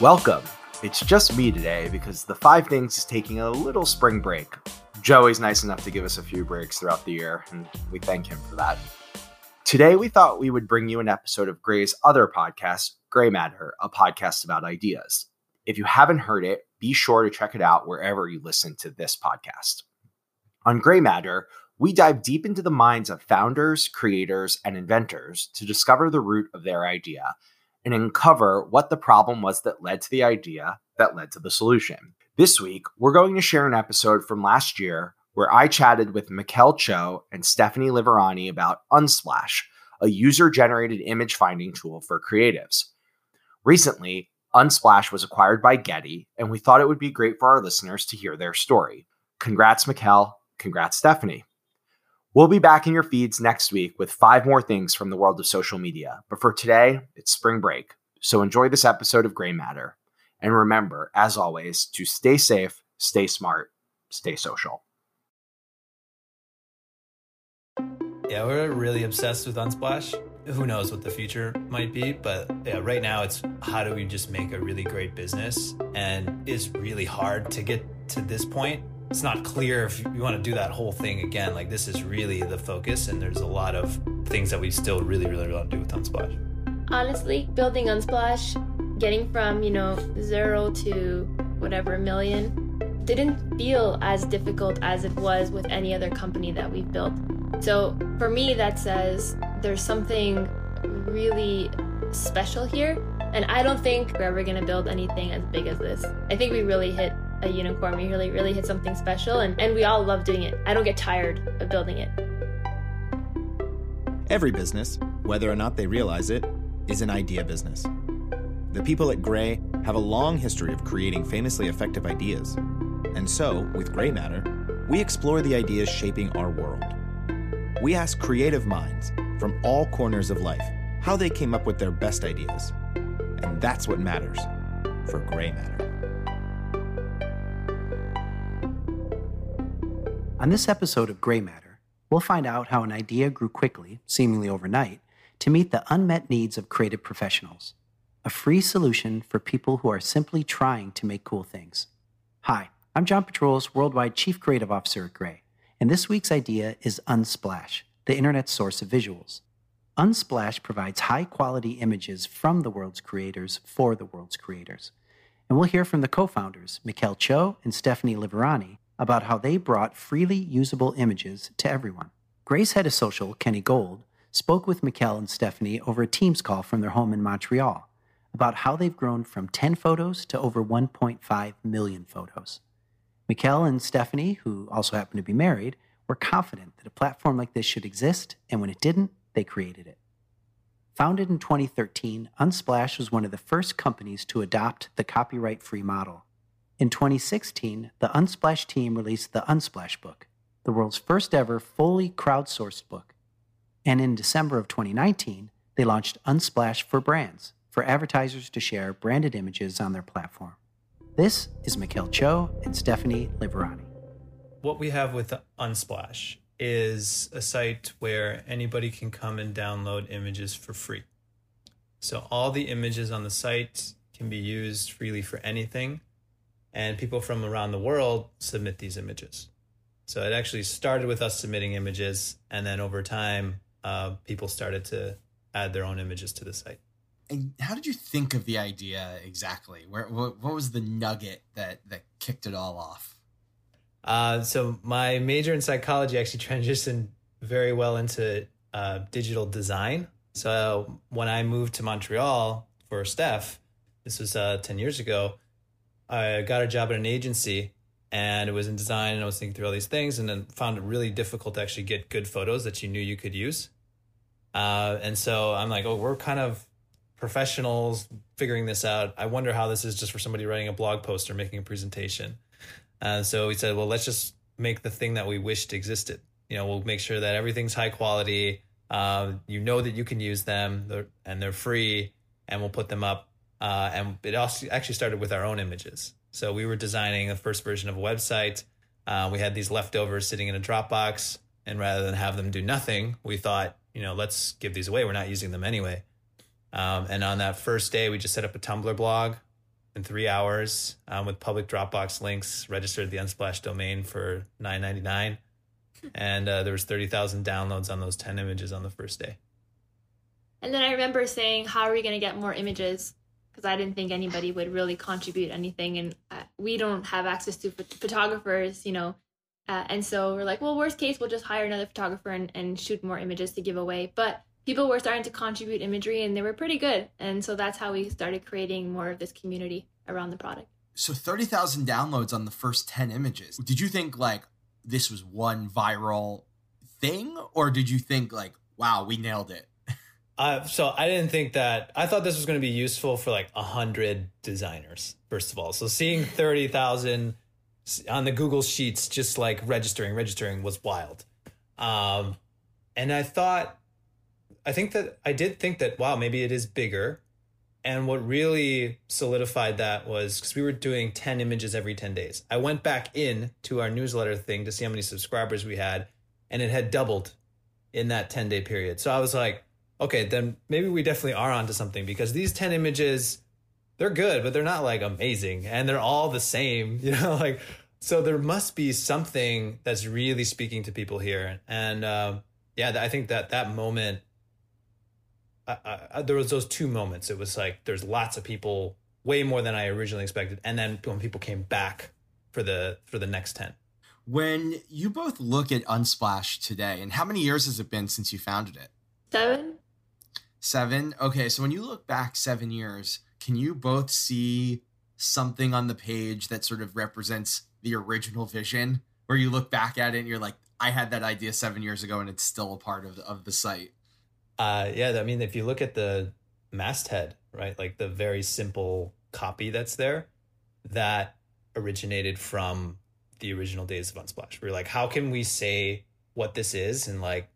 Welcome. It's just me today because the Five Things is taking a little spring break. Joey's nice enough to give us a few breaks throughout the year, and we thank him for that. Today, we thought we would bring you an episode of Grey's other podcast, Grey Matter, a podcast about ideas. If you haven't heard it, be sure to check it out wherever you listen to this podcast. On Grey Matter, we dive deep into the minds of founders, creators, and inventors to discover the root of their idea and uncover what the problem was that led to the idea that led to the solution. This week, we're going to share an episode from last year where I chatted with Mikael Cho and Stephanie Liverani about Unsplash, a user-generated image-finding tool for creatives. Recently, Unsplash was acquired by Getty, and we thought it would be great for our listeners to hear their story. Congrats, Mikael. Congrats, Stephanie. We'll be back in your feeds next week with five more things from the world of social media. But for today, it's spring break. So enjoy this episode of Grey Matter. And remember, as always, to stay safe, stay smart, stay social. Yeah, we're really obsessed with Unsplash. Who knows what the future might be, but yeah, right now it's how do we just make a really great business? And it's really hard to get to this point. It's not clear if you want to do that whole thing again. Like, this is really the focus, and there's a lot of things that we still really want to do with Unsplash. Honestly, building Unsplash, getting from, zero to whatever million, didn't feel as difficult as it was with any other company that we've built. So for me, that says there's something really special here, and I don't think we're ever going to build anything as big as this. I think we really hit a unicorn. We really hit something special, and we all love doing it. I don't get tired of building it. Every business, whether or not they realize it, is an idea business. The people at Grey have a long history of creating famously effective ideas. And so, with Grey Matter, we explore the ideas shaping our world. We ask creative minds from all corners of life how they came up with their best ideas. And that's what matters for Grey Matter. On this episode of Grey Matter, we'll find out how an idea grew quickly, seemingly overnight, to meet the unmet needs of creative professionals. A free solution for people who are simply trying to make cool things. Hi, I'm John Patroulis, Worldwide Chief Creative Officer at Grey, and this week's idea is Unsplash, the internet's source of visuals. Unsplash provides high-quality images from the world's creators for the world's creators. And we'll hear from the co-founders, Mikael Cho and Stephanie Liverani, about how they brought freely usable images to everyone. Grey's head of social, Kenny Gold, spoke with Mikael and Stephanie over a Teams call from their home in Montreal about how they've grown from 10 photos to over 1.5 million photos. Mikael and Stephanie, who also happen to be married, were confident that a platform like this should exist, and when it didn't, they created it. Founded in 2013, Unsplash was one of the first companies to adopt the copyright-free model. In 2016, the Unsplash team released the Unsplash book, the world's first ever fully crowdsourced book. And in December of 2019, they launched Unsplash for Brands, for advertisers to share branded images on their platform. This is Mikael Cho and Stephanie Liverani. What we have with Unsplash is a site where anybody can come and download images for free. So all the images on the site can be used freely for anything. And people from around the world submit these images. So it actually started with us submitting images, and then over time, people started to add their own images to the site. And how did you think of the idea exactly? What was the nugget that kicked it all off? So my major in psychology actually transitioned very well into digital design. So when I moved to Montreal for Steph, this was 10 years ago, I got a job at an agency, and it was in design, and I was thinking through all these things, and then found it really difficult to actually get good photos that you knew you could use. And so I'm like, we're kind of professionals figuring this out. I wonder how this is just for somebody writing a blog post or making a presentation. So we said, let's just make the thing that we wished existed. We'll make sure that everything's high quality. That you can use them, and they're free, and we'll put them up. And it also actually started with our own images. So we were designing the first version of a website. We had these leftovers sitting in a Dropbox, and rather than have them do nothing, we thought, let's give these away. We're not using them anyway. And on that first day, we just set up a Tumblr blog. in 3 hours with public Dropbox links, registered the Unsplash domain for $9.99. And there was 30,000 downloads on those 10 images on the first day. And then I remember saying, how are we going to get more images? Because I didn't think anybody would really contribute anything. And we don't have access to photographers, you know. And so we're like, well, worst case, we'll just hire another photographer and shoot more images to give away. But people were starting to contribute imagery and they were pretty good. And so that's how we started creating more of this community around the product. So 30,000 downloads on the first 10 images. Did you think like this was one viral thing? Or did you think like, wow, we nailed it? So I didn't think that. I thought this was going to be useful for like 100 designers, first of all. So seeing 30,000 on the Google Sheets, just like registering was wild. And I did think that, wow, maybe it is bigger. And what really solidified that was because we were doing 10 images every 10 days. I went back in to our newsletter thing to see how many subscribers we had, and it had doubled in that 10-day period. So I was like, okay, then maybe we definitely are onto something, because these 10 images, they're good, but they're not like amazing, and they're all the same, you know, like, so there must be something that's really speaking to people here. And I think that moment, there was those two moments. It was like, there's lots of people, way more than I originally expected. And then when people came back for the next 10. When you both look at Unsplash today, and how many years has it been since you founded it? 7. Okay, so when you look back 7 years, can you both see something on the page that sort of represents the original vision, where you look back at it and you're like, I had that idea 7 years ago and it's still a part of the site? I mean, if you look at the masthead, right, like the very simple copy that's there, that originated from the original days of Unsplash. We're like, how can we say what this is in like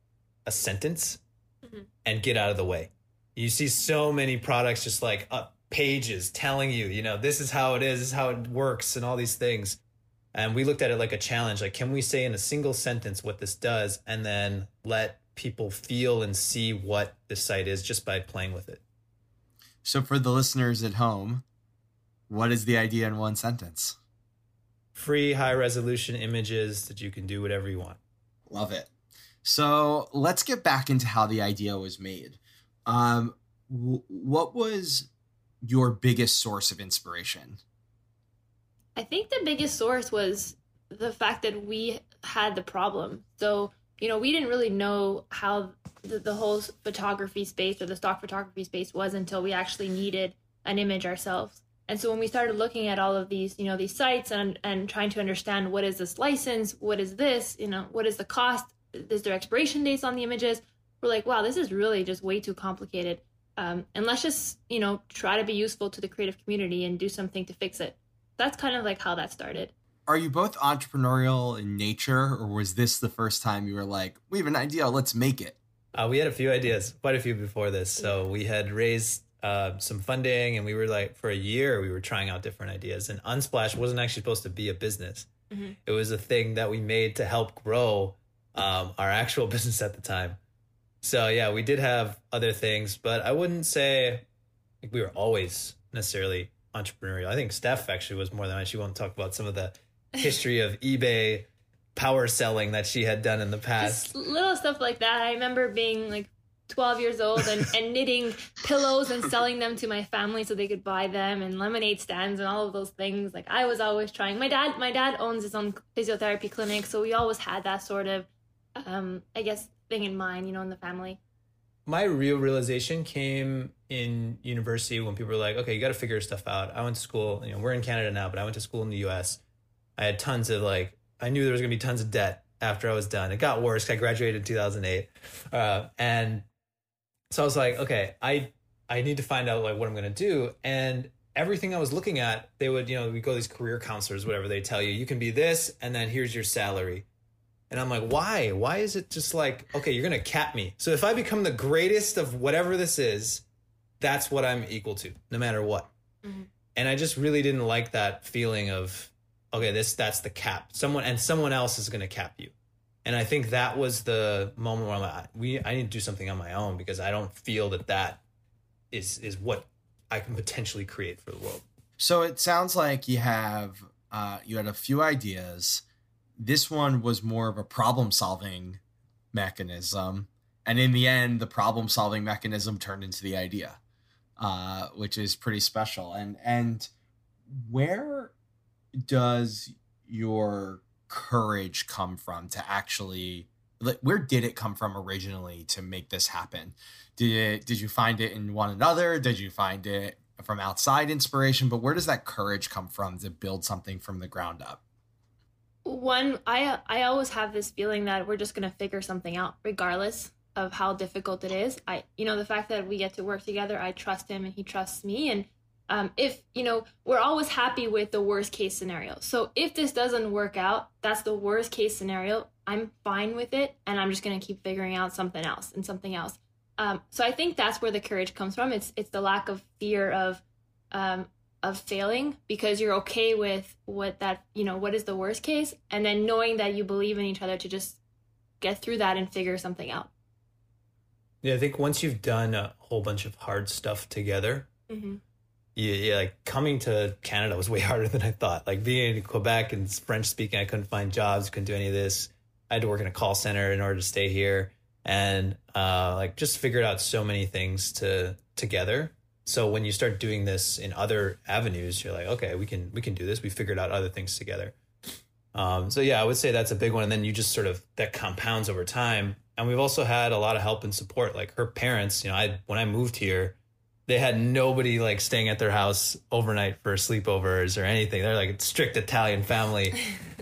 a sentence? Mm-hmm. And get out of the way. You see so many products just like up pages telling you, you know, this is how it is, this is how it works, and all these things. And we looked at it like a challenge, like, can we say in a single sentence what this does, and then let people feel and see what this site is just by playing with it? So for the listeners at home, what is the idea in one sentence? Free, high resolution images that you can do whatever you want. Love it. So let's get back into how the idea was made. What was your biggest source of inspiration? I think the biggest source was the fact that we had the problem. So, you know, we didn't really know how the whole photography space or the stock photography space was until we actually needed an image ourselves. And so when we started looking at all of these, you know, these sites and trying to understand, what is this license? What is this? You know, what is the cost? Is there expiration dates on the images? We're like, wow, this is really just way too complicated. And let's just, you know, try to be useful to the creative community and do something to fix it. That's kind of like how that started. Are you both entrepreneurial in nature, or was this the first time you were like, we have an idea, let's make it? We had a few ideas, quite a few before this. So we had raised some funding, and we were like, for a year, we were trying out different ideas. And Unsplash wasn't actually supposed to be a business. Mm-hmm. It was a thing that we made to help grow our actual business at the time. So yeah, we did have other things, but I wouldn't say like we were always necessarily entrepreneurial. I think Steph actually was more than I. She won't talk about some of the history of eBay power selling that she had done in the past. Just little stuff like that. I remember being like 12 years old and knitting pillows and selling them to my family so they could buy them, and lemonade stands and all of those things. Like I was always trying. My dad owns his own physiotherapy clinic, so we always had that sort of thing in mind, you know, in the family. My real realization came in university when people were like, okay, you got to figure stuff out. I went to school, you know, we're in Canada now, but I went to school in the US. I had tons of like, I knew there was going to be tons of debt after I was done. It got worse. I graduated in 2008. And so I was like, okay, I need to find out like what I'm going to do. And everything I was looking at, they would, you know, we go to these career counselors, whatever, they tell you, you can be this, and then here's your salary. And I'm like, why? Why is it just like, okay, you're going to cap me. So if I become the greatest of whatever this is, that's what I'm equal to, no matter what. Mm-hmm. And I just really didn't like that feeling of, okay, that's the cap. Someone else is going to cap you. And I think that was the moment where I'm like, I need to do something on my own, because I don't feel that is what I can potentially create for the world. So it sounds like you have you had a few ideas. This one was more of a problem-solving mechanism, and in the end, the problem-solving mechanism turned into the idea, which is pretty special. And where does your courage come from to actually? Like, where did it come from originally to make this happen? Did you find it in one another? Did you find it from outside inspiration? But where does that courage come from to build something from the ground up? One, I always have this feeling that we're just going to figure something out regardless of how difficult it is. The fact that we get to work together, I trust him and he trusts me. And we're always happy with the worst case scenario. So if this doesn't work out, that's the worst case scenario. I'm fine with it. And I'm just going to keep figuring out something else and something else. So I think that's where the courage comes from. It's the lack of fear of failing, because you're okay with what is the worst case, and then knowing that you believe in each other to just get through that and figure something out. Yeah, I think once you've done a whole bunch of hard stuff together, mm-hmm. Yeah, like coming to Canada was way harder than I thought. Like being in Quebec and French speaking, I couldn't find jobs, couldn't do any of this. I had to work in a call center in order to stay here. And just figured out so many things together. So when you start doing this in other avenues, you're like, okay, we can do this. We figured out other things together. I would say that's a big one. And then you just sort of, that compounds over time. And we've also had a lot of help and support. Like her parents, when I moved here, they had nobody like staying at their house overnight for sleepovers or anything. They're like a strict Italian family.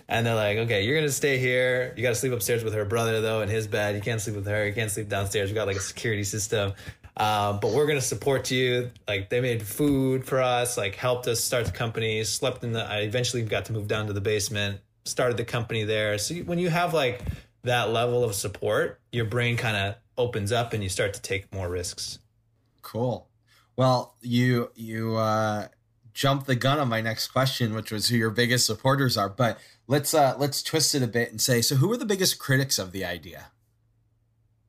And they're like, okay, you're going to stay here. You got to sleep upstairs with her brother, though, in his bed. You can't sleep with her. You can't sleep downstairs. We got like a security system. But we're going to support you. Like they made food for us, like helped us start the company, I eventually got to move down to the basement, started the company there. So when you have like that level of support, your brain kind of opens up and you start to take more risks. Cool. Well, you jumped the gun on my next question, which was who your biggest supporters are. But let's twist it a bit and say, so who are the biggest critics of the idea?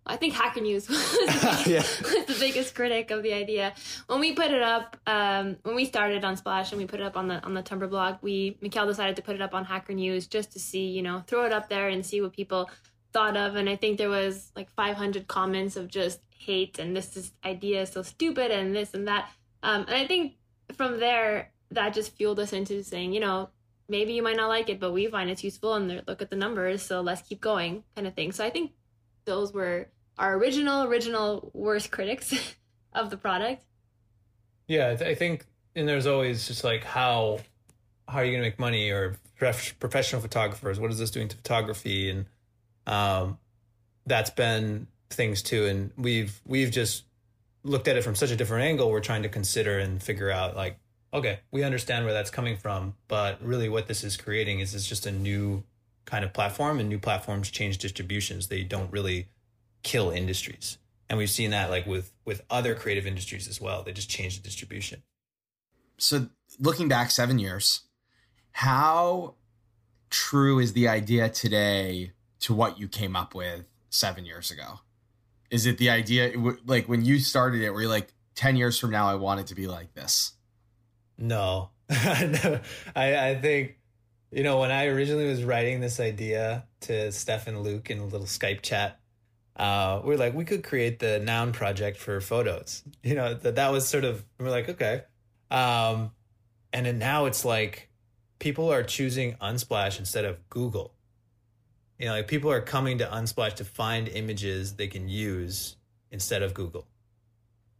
I think Hacker News was the biggest critic of the idea. When we put it up, when we started Unsplash and we put it up on the Tumblr blog, Mikael decided to put it up on Hacker News just to see, throw it up there and see what people thought of. And I think there was like 500 comments of just hate and this idea is so stupid and this and that. And I think from there, that just fueled us into saying, maybe you might not like it, but we find it's useful and look at the numbers. So let's keep going kind of thing. So I think those were our original worst critics of the product. Yeah, I think, and there's always just like, how are you going to make money, or professional photographers? What is this doing to photography? And that's been things too. And we've just looked at it from such a different angle. We're trying to consider and figure out like, okay, we understand where that's coming from, but really what this is creating is it's just a new kind of platform, and new platforms change distributions. They don't really kill industries. And we've seen that like with other creative industries as well. They just change the distribution. So looking back 7 years, how true is the idea today to what you came up with 7 years ago? Is it the idea, like when you started it, were you like, 10 years from now, I want it to be like this? No. I think, when I originally was writing this idea to Steph and Luke in a little Skype chat, we were like, we could create the Noun Project for photos. That was sort of, we're like, okay. And then now it's like, people are choosing Unsplash instead of Google. Like people are coming to Unsplash to find images they can use instead of Google.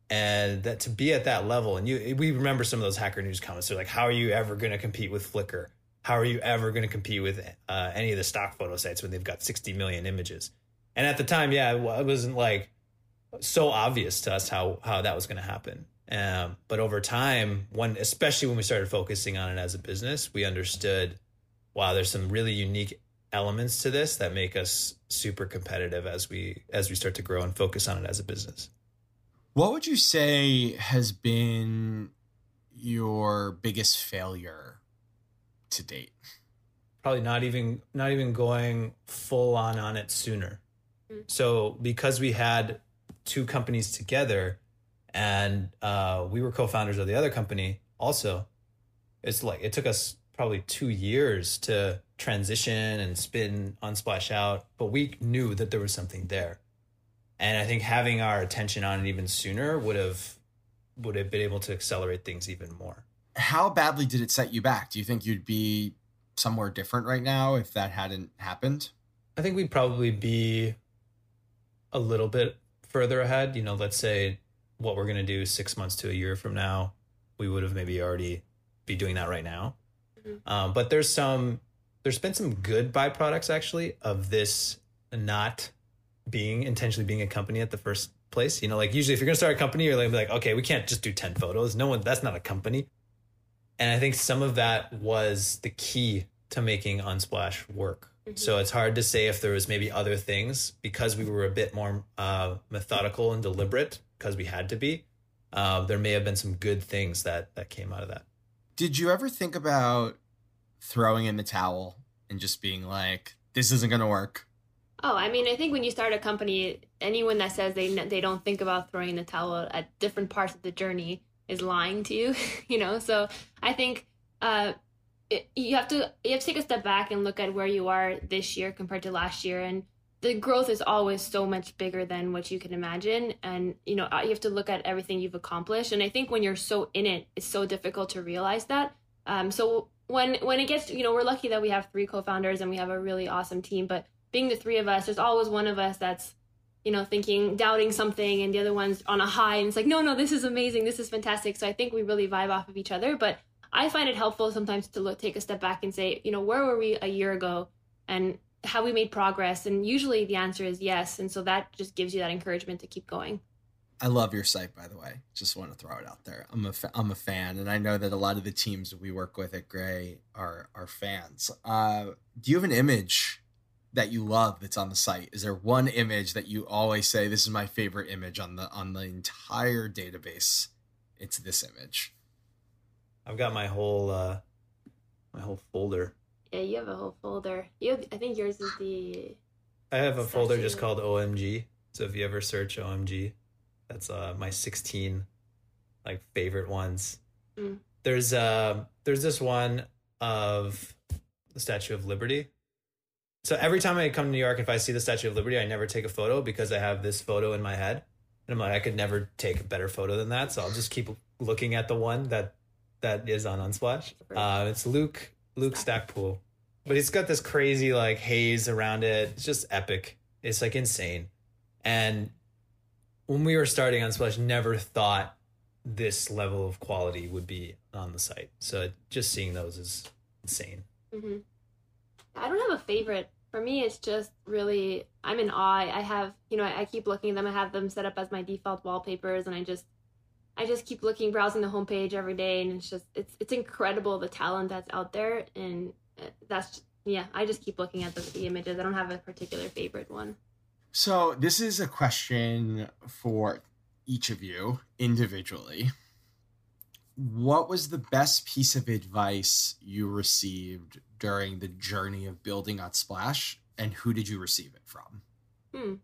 And that, to be at that level, and we remember some of those Hacker News comments. They're like, how are you ever going to compete with Flickr? How are you ever going to compete with any of the stock photo sites when they've got 60 million images? And at the time, it wasn't like so obvious to us how that was going to happen. But over time, especially when we started focusing on it as a business, we understood, wow, there's some really unique elements to this that make us super competitive as we start to grow and focus on it as a business. What would you say has been your biggest failure to date? Probably not even going full on it sooner. Mm-hmm. So because we had two companies together and we were co-founders of the other company also, it's like it took us probably 2 years to transition and spin Unsplash out, but we knew that there was something there. And I think having our attention on it even sooner would have been able to accelerate things even more. How badly did it set you back? Do you think you'd be somewhere different right now if that hadn't happened? I think we'd probably be a little bit further ahead. You know, let's say what we're going to do 6 months to a year from now, we would have maybe already be doing that right now. Mm-hmm. But there's been some good byproducts actually of this not intentionally being a company at the first place. You know, like usually if you're going to start a company, you're like, okay, we can't just do 10 photos. That's not a company. And I think some of that was the key to making Unsplash work. Mm-hmm. So it's hard to say if there was maybe other things because we were a bit more methodical and deliberate because we had to be. There may have been some good things that came out of that. Did you ever think about throwing in the towel and just being like, this isn't going to work? Oh, I mean, I think when you start a company, anyone that says they don't think about throwing the towel at different parts of the journey is lying to you, you know? So I think you have to take a step back and look at where you are this year compared to last year. And the growth is always so much bigger than what you can imagine. And, you know, you have to look at everything you've accomplished. And I think when you're so in it, it's so difficult to realize that. So when it gets, you know, we're lucky that we have 3 co-founders and we have a really awesome team, but being the 3 of us, there's always one of us that's, you know, doubting something and the other one's on a high and it's like, no, this is amazing. This is fantastic. So I think we really vibe off of each other, but I find it helpful sometimes to take a step back and say, you know, where were we a year ago and have we made progress? And usually the answer is yes. And so that just gives you that encouragement to keep going. I love your site, by the way. Just want to throw it out there. I'm a fan, and I know that a lot of the teams we work with at Grey are fans. Do you have an image that you love that's on the site? Is there one image that you always say, this is my favorite image on the entire database? It's this image. I've got my whole folder. Yeah, you have a whole folder. I think yours is the... I have a folder just called OMG. So if you ever search OMG, that's my 16 favorite ones. Mm. There's this one of the Statue of Liberty. So every time I come to New York, if I see the Statue of Liberty, I never take a photo because I have this photo in my head. And I'm like, I could never take a better photo than that. So I'll just keep looking at the one that is on Unsplash. It's Luke Stackpool. But it's got this crazy haze around it. It's just epic. It's insane. And when we were starting Unsplash, never thought this level of quality would be on the site. So just seeing those is insane. Mm-hmm. I don't have a favorite. For me, it's just really, I'm in awe. I have, you know, I keep looking at them. I have them set up as my default wallpapers, and I just keep looking, browsing the homepage every day, and it's just, it's incredible the talent that's out there, and that's, yeah, I just keep looking at the images. I don't have a particular favorite one. So this is a question for each of you individually. What was the best piece of advice you received during the journey of building Unsplash, and who did you receive it from?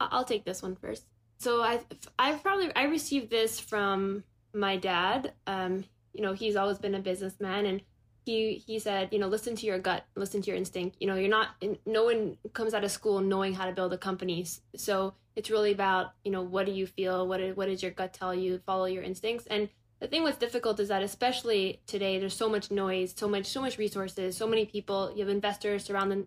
I'll take this one first. So I received this from my dad. You know, he's always been a businessman, and he said, you know, listen to your gut, listen to your instinct. You know, no one comes out of school knowing how to build a company. So it's really about, you know, what do you feel? What does your gut tell you? Follow your instincts. And the thing what's difficult is that, especially today, there's so much noise, so much resources, so many people. You have investors surrounding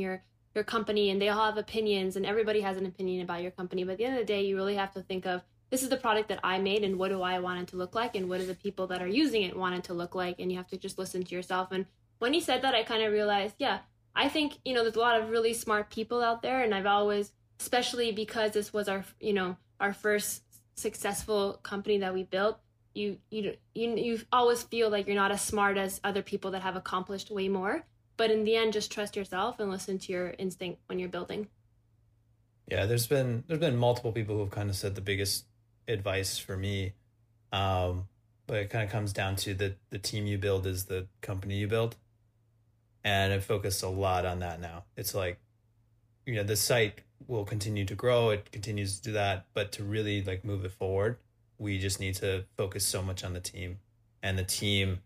your company, and they all have opinions, and everybody has an opinion about your company. But at the end of the day, you really have to think of, this is the product that I made, and what do I want it to look like, and what do the people that are using it want it to look like? And you have to just listen to yourself. And when he said that, I kind of realized, yeah, I think, you know, there's a lot of really smart people out there. And I've always, especially because this was our first successful company that we built, you always feel like you're not as smart as other people that have accomplished way more. But in the end, just trust yourself and listen to your instinct when you're building. Yeah, there's been multiple people who have kind of said the biggest advice for me, but it kind of comes down to the team you build is the company you build, and I focus a lot on that now. It's like, you know, the site will continue to grow, it continues to do that, but to really move it forward, we just need to focus so much on the team and the team,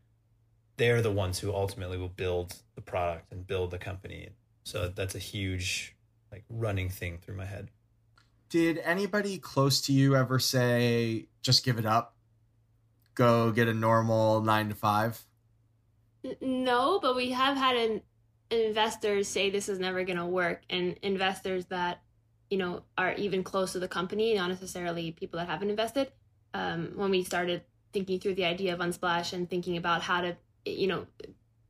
they're the ones who ultimately will build the product and build the company. So that's a huge like running thing through my head. Did anybody close to you ever say, just give it up? Go get a normal 9-to-5? No, but we have had investors say this is never going to work, and investors that, you know, are even close to the company, not necessarily people that haven't invested. When we started thinking through the idea of Unsplash and thinking about how to, you know,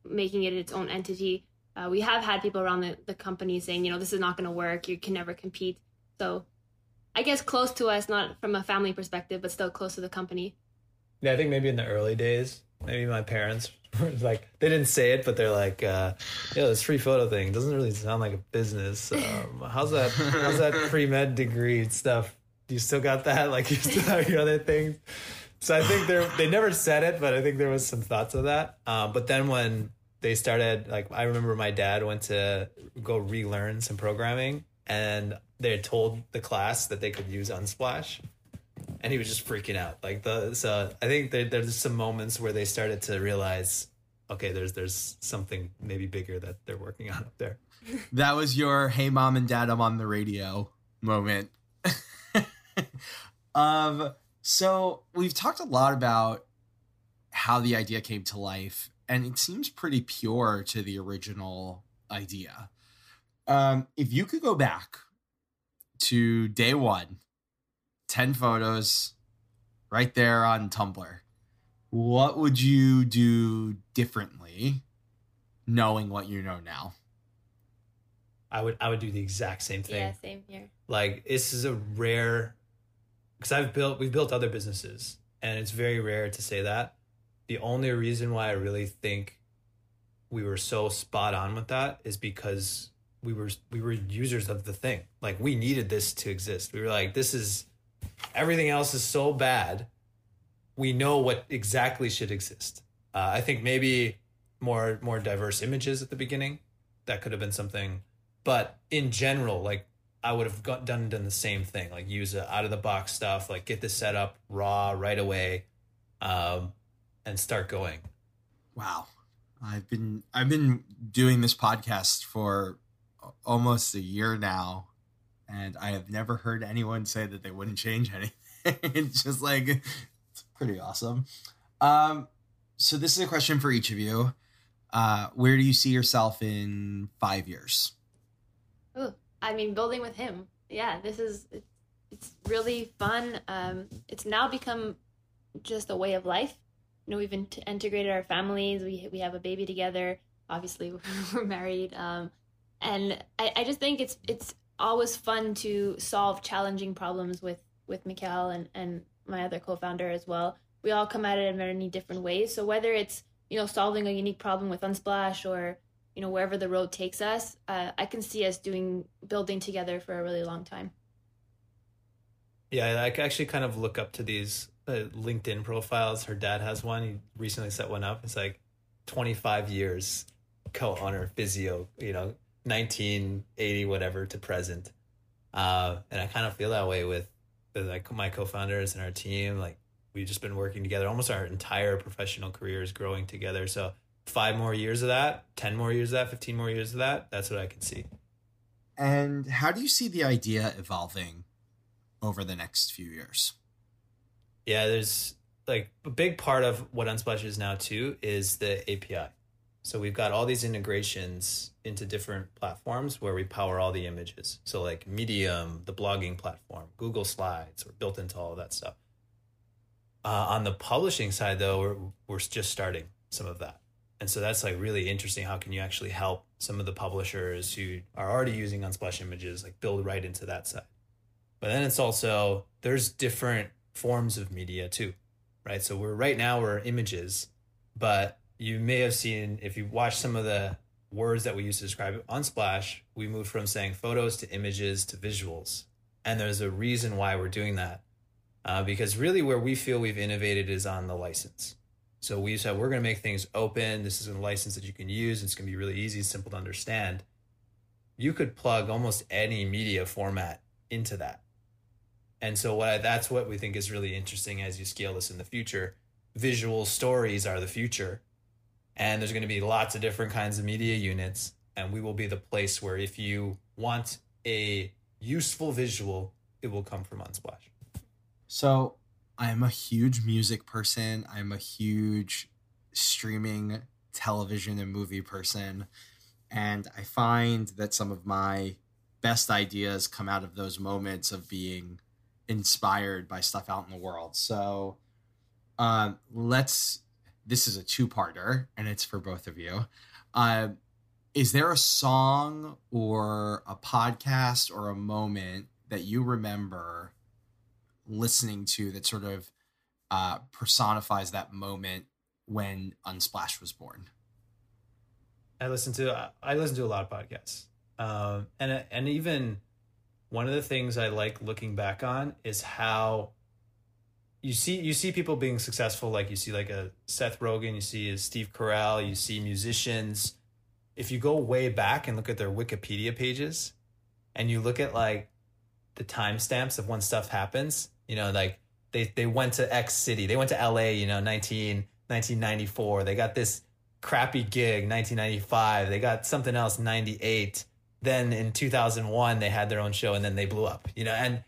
making it its own entity, we have had people around the company saying, you know, this is not going to work. You can never compete. So I guess close to us, not from a family perspective, but still close to the company. Yeah, I think maybe in the early days, maybe my parents were like, they didn't say it, but they're like, you know, this free photo thing doesn't really sound like a business. How's that pre-med degree stuff? You still got that? Like, you still have your other things? So I think they never said it, but I think there was some thoughts of that. But then when they started, like, I remember my dad went to go relearn some programming, and they had told the class that they could use Unsplash. And he was just freaking out. So I think there's some moments where they started to realize, okay, there's something maybe bigger that they're working on up there. That was your, hey, mom and dad, I'm on the radio moment. So we've talked a lot about how the idea came to life, and it seems pretty pure to the original idea. If you could go back to day one, 10 photos right there on Tumblr, what would you do differently knowing what you know now? I would do the exact same thing. Yeah, same here. Like, this is a rare, because we've built other businesses, and it's very rare to say that. The only reason why I really think we were so spot on with that is because we were users of the thing. Like, we needed this to exist. We were like, this is, everything else is so bad. We know what exactly should exist. I think maybe more diverse images at the beginning. That could have been something. But in general, like, I would have done the same thing. Like, use out-of-the-box stuff. Like, get this set up raw right away, and start going. Wow. I've been doing this podcast for almost a year now, and I have never heard anyone say that they wouldn't change anything. It's just like, it's pretty awesome. So this is a question for each of you. Where do you see yourself in 5 years? Ooh, I mean, building with him. Yeah, this is, it's really fun. It's now become just a way of life. You know, we've integrated our families. We have a baby together. Obviously, we're married. And I just think it's always fun to solve challenging problems with Mikael and my other co-founder as well. We all come at it in many different ways. So whether it's, you know, solving a unique problem with Unsplash or, you know, wherever the road takes us, I can see us building together for a really long time. Yeah, I actually kind of look up to these LinkedIn profiles. Her dad has one. He recently set one up. It's like 25 years co-owner, physio, you know, 1980 whatever to present, and I kind of feel that way with like my co-founders and our team. Like, we've just been working together almost our entire professional careers, growing together. So 5 more years of that, 10 more years of that, 15 more years of that, that's what I can see. And how do you see the idea evolving over the next few years? Yeah, there's like a big part of what Unsplash is now too is the API. So we've got all these integrations into different platforms where we power all the images. So like Medium, the blogging platform, Google Slides, we're built into all of that stuff. On the publishing side, though, we're just starting some of that. And so that's like really interesting. How can you actually help some of the publishers who are already using Unsplash images, like build right into that side? But then it's also, there's different forms of media too, right? So right now we're images, but you may have seen, if you watch some of the words that we use to describe Unsplash, we moved from saying photos to images to visuals. And there's a reason why we're doing that, because really where we feel we've innovated is on the license. So we said, we're going to make things open. This is a license that you can use. It's going to be really easy, simple to understand. You could plug almost any media format into that. And so that's what we think is really interesting as you scale this in the future, visual stories are the future. And there's going to be lots of different kinds of media units. And we will be the place where if you want a useful visual, it will come from Unsplash. So I'm a huge music person. I'm a huge streaming television and movie person. And I find that some of my best ideas come out of those moments of being inspired by stuff out in the world. So this is a two-parter, and it's for both of you. Is there a song or a podcast or a moment that you remember listening to that sort of personifies that moment when Unsplash was born? I listen to a lot of podcasts. And even one of the things I like looking back on is how you see people being successful. Like you see like a Seth Rogen, you see a Steve Carell, you see musicians. If you go way back and look at their Wikipedia pages and you look at like the timestamps of when stuff happens, you know, like they went to X city, they went to LA, you know, 1994, they got this crappy gig, 1995, they got something else, 98. Then in 2001, they had their own show and then they blew up, you know, and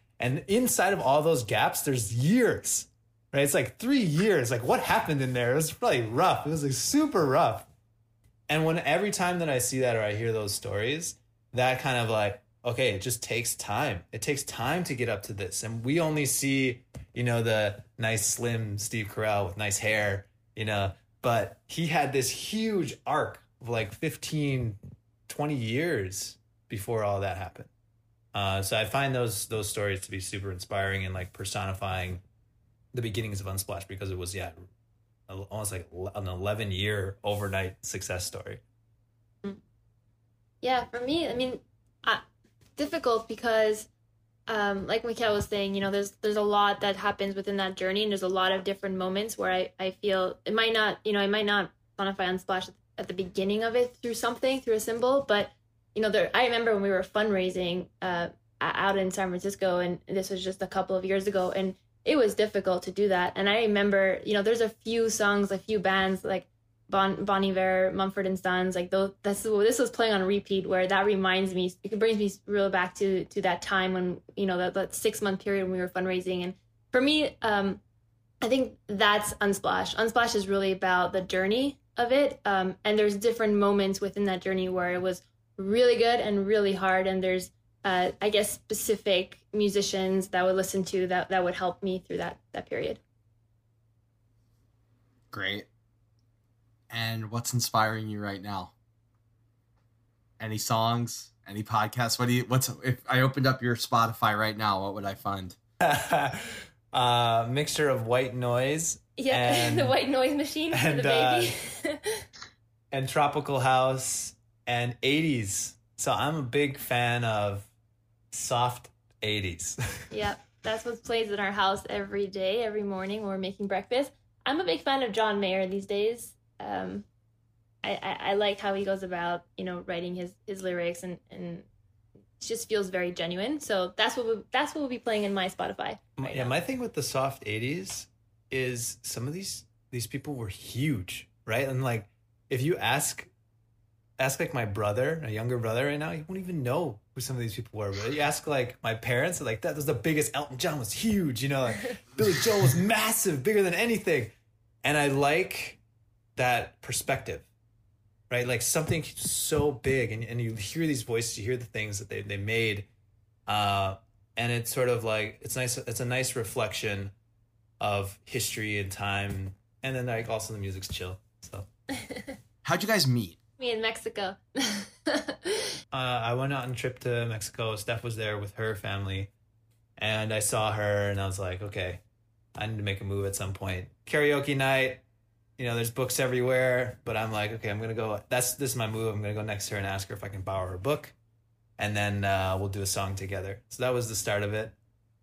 inside of all those gaps, there's years, right? It's like 3 years. Like what happened in there? It was probably rough. It was like super rough. And when every time that I see that or I hear those stories, that kind of like, okay, it just takes time. It takes time to get up to this. And we only see, you know, the nice slim Steve Carell with nice hair, you know, but he had this huge arc of like 15, 20 years before all that happened. So I find those stories to be super inspiring and like personifying the beginnings of Unsplash, because it was, yeah, almost like an 11-year overnight success story. Yeah, for me, I mean, difficult because, like Mikael was saying, you know, there's a lot that happens within that journey, and there's a lot of different moments where I feel it might not, you know, I might not quantify Unsplash at the beginning of it through something, through a symbol, but, you know, I remember when we were fundraising out in San Francisco, and this was just a couple of years ago, and it was difficult to do that. And I remember, you know, there's a few songs, a few bands like Bon Iver, Mumford and Sons, like those. This was playing on repeat, where that reminds me, it brings me real back to that time when, you know, that 6 month period when we were fundraising. And for me, I think that's Unsplash. Unsplash is really about the journey of it. And there's different moments within that journey where it was really good and really hard. And there's, I guess, specific musicians that I would listen to that would help me through that period. Great. And what's inspiring you right now? Any songs? Any podcasts? If I opened up your Spotify right now, what would I find? Mixture of white noise. Yeah, and the white noise machine for the baby. And Tropical House and 80s. So I'm a big fan of soft 80s. Yeah, that's what plays in our house every day, every morning when we're making breakfast. I'm a big fan of John Mayer these days. I like how he goes about, you know, writing his lyrics, and it just feels very genuine. So that's what we'll be playing in my Spotify. My thing with the soft 80s is some of these people were huge, right? And like if you ask like my brother, a younger brother right now, you won't even know who some of these people were. But you ask like my parents, like that was the biggest. Elton John was huge, you know, like Billy Joel was massive, bigger than anything. And I like that perspective, right? Like something so big, and you hear these voices, you hear the things that they made. And it's sort of like, it's nice. It's a nice reflection of history and time. And then like also the music's chill. So how'd you guys meet? Me in Mexico. I went on a trip to Mexico. Steph was there with her family, and I saw her, and I was like, okay, I need to make a move at some point. Karaoke night, you know, there's books everywhere, but I'm like, okay, I'm gonna go. This is my move. I'm gonna go next to her and ask her if I can borrow her book, and then we'll do a song together. So that was the start of it,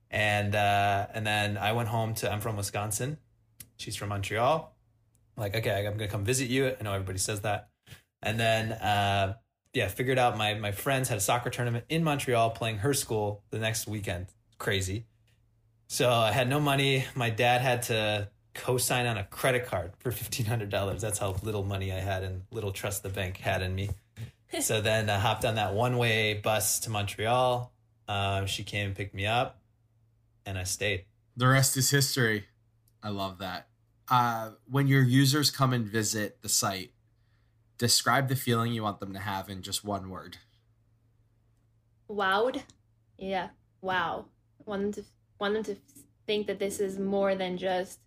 and then I went home I'm from Wisconsin, she's from Montreal. I'm like, okay, I'm gonna come visit you. I know everybody says that. And then, figured out my friends had a soccer tournament in Montreal playing her school the next weekend. Crazy. So I had no money. My dad had to co-sign on a credit card for $1,500. That's how little money I had and little trust the bank had in me. So then I hopped on that one-way bus to Montreal. She came and picked me up, and I stayed. The rest is history. I love that. When your users come and visit the site, describe the feeling you want them to have in just one word. Wowed. Yeah, wow. Want them to think that this is more than just,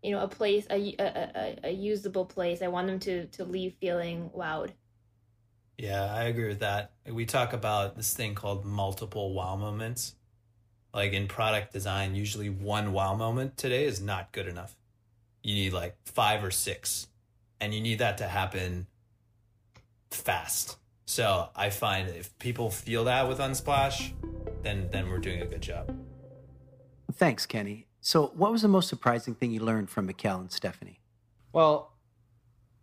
you know, a place, a usable place. I want them to leave feeling wowed. Yeah, I agree with that. We talk about this thing called multiple wow moments. Like in product design, usually one wow moment today is not good enough. You need like 5 or 6, and you need that to happen fast. So I find if people feel that with Unsplash, then we're doing a good job. Thanks, Kenny. So what was the most surprising thing you learned from Mikael and Stephanie? Well,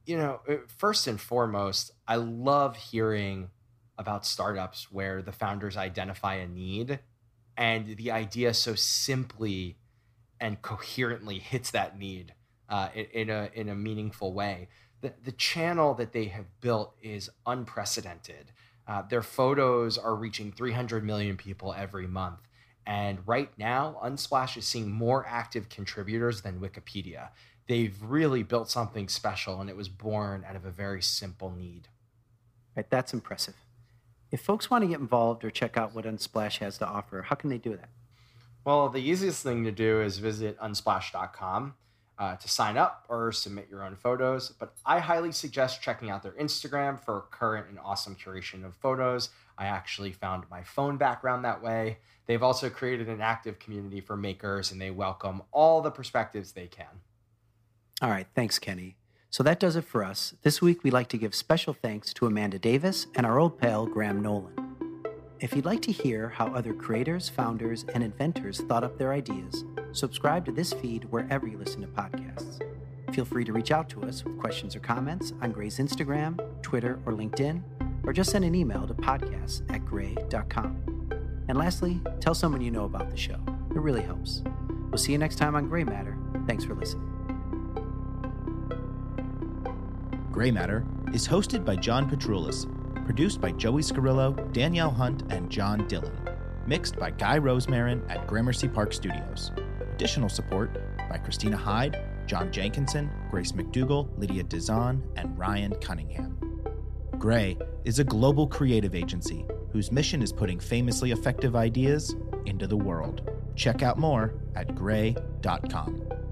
you know, first and foremost, I love hearing about startups where the founders identify a need and the idea so simply and coherently hits that need in a meaningful way. The channel that they have built is unprecedented. Their photos are reaching 300 million people every month. And right now, Unsplash is seeing more active contributors than Wikipedia. They've really built something special, and it was born out of a very simple need. Right, that's impressive. If folks want to get involved or check out what Unsplash has to offer, how can they do that? Well, the easiest thing to do is visit unsplash.com to sign up or submit your own photos. But I highly suggest checking out their Instagram for current and awesome curation of photos. I actually found my phone background that way. They've also created an active community for makers, and they welcome all the perspectives they can. All right. Thanks, Kenny. So that does it for us. This week, we'd like to give special thanks to Amanda Davis and our old pal, Graham Nolan. If you'd like to hear how other creators, founders, and inventors thought up their ideas, subscribe to this feed wherever you listen to podcasts. Feel free to reach out to us with questions or comments on Gray's Instagram, Twitter, or LinkedIn, or just send an email to podcasts@gray.com. And lastly, tell someone you know about the show. It really helps. We'll see you next time on Grey Matter. Thanks for listening. Grey Matter is hosted by John Patroulis. Produced by Joey Scarillo, Danielle Hunt, and John Dillon. Mixed by Guy Rosemarin at Gramercy Park Studios. Additional support by Christina Hyde, John Jenkinson, Grace McDougal, Lydia Dizon, and Ryan Cunningham. Grey is a global creative agency whose mission is putting famously effective ideas into the world. Check out more at grey.com.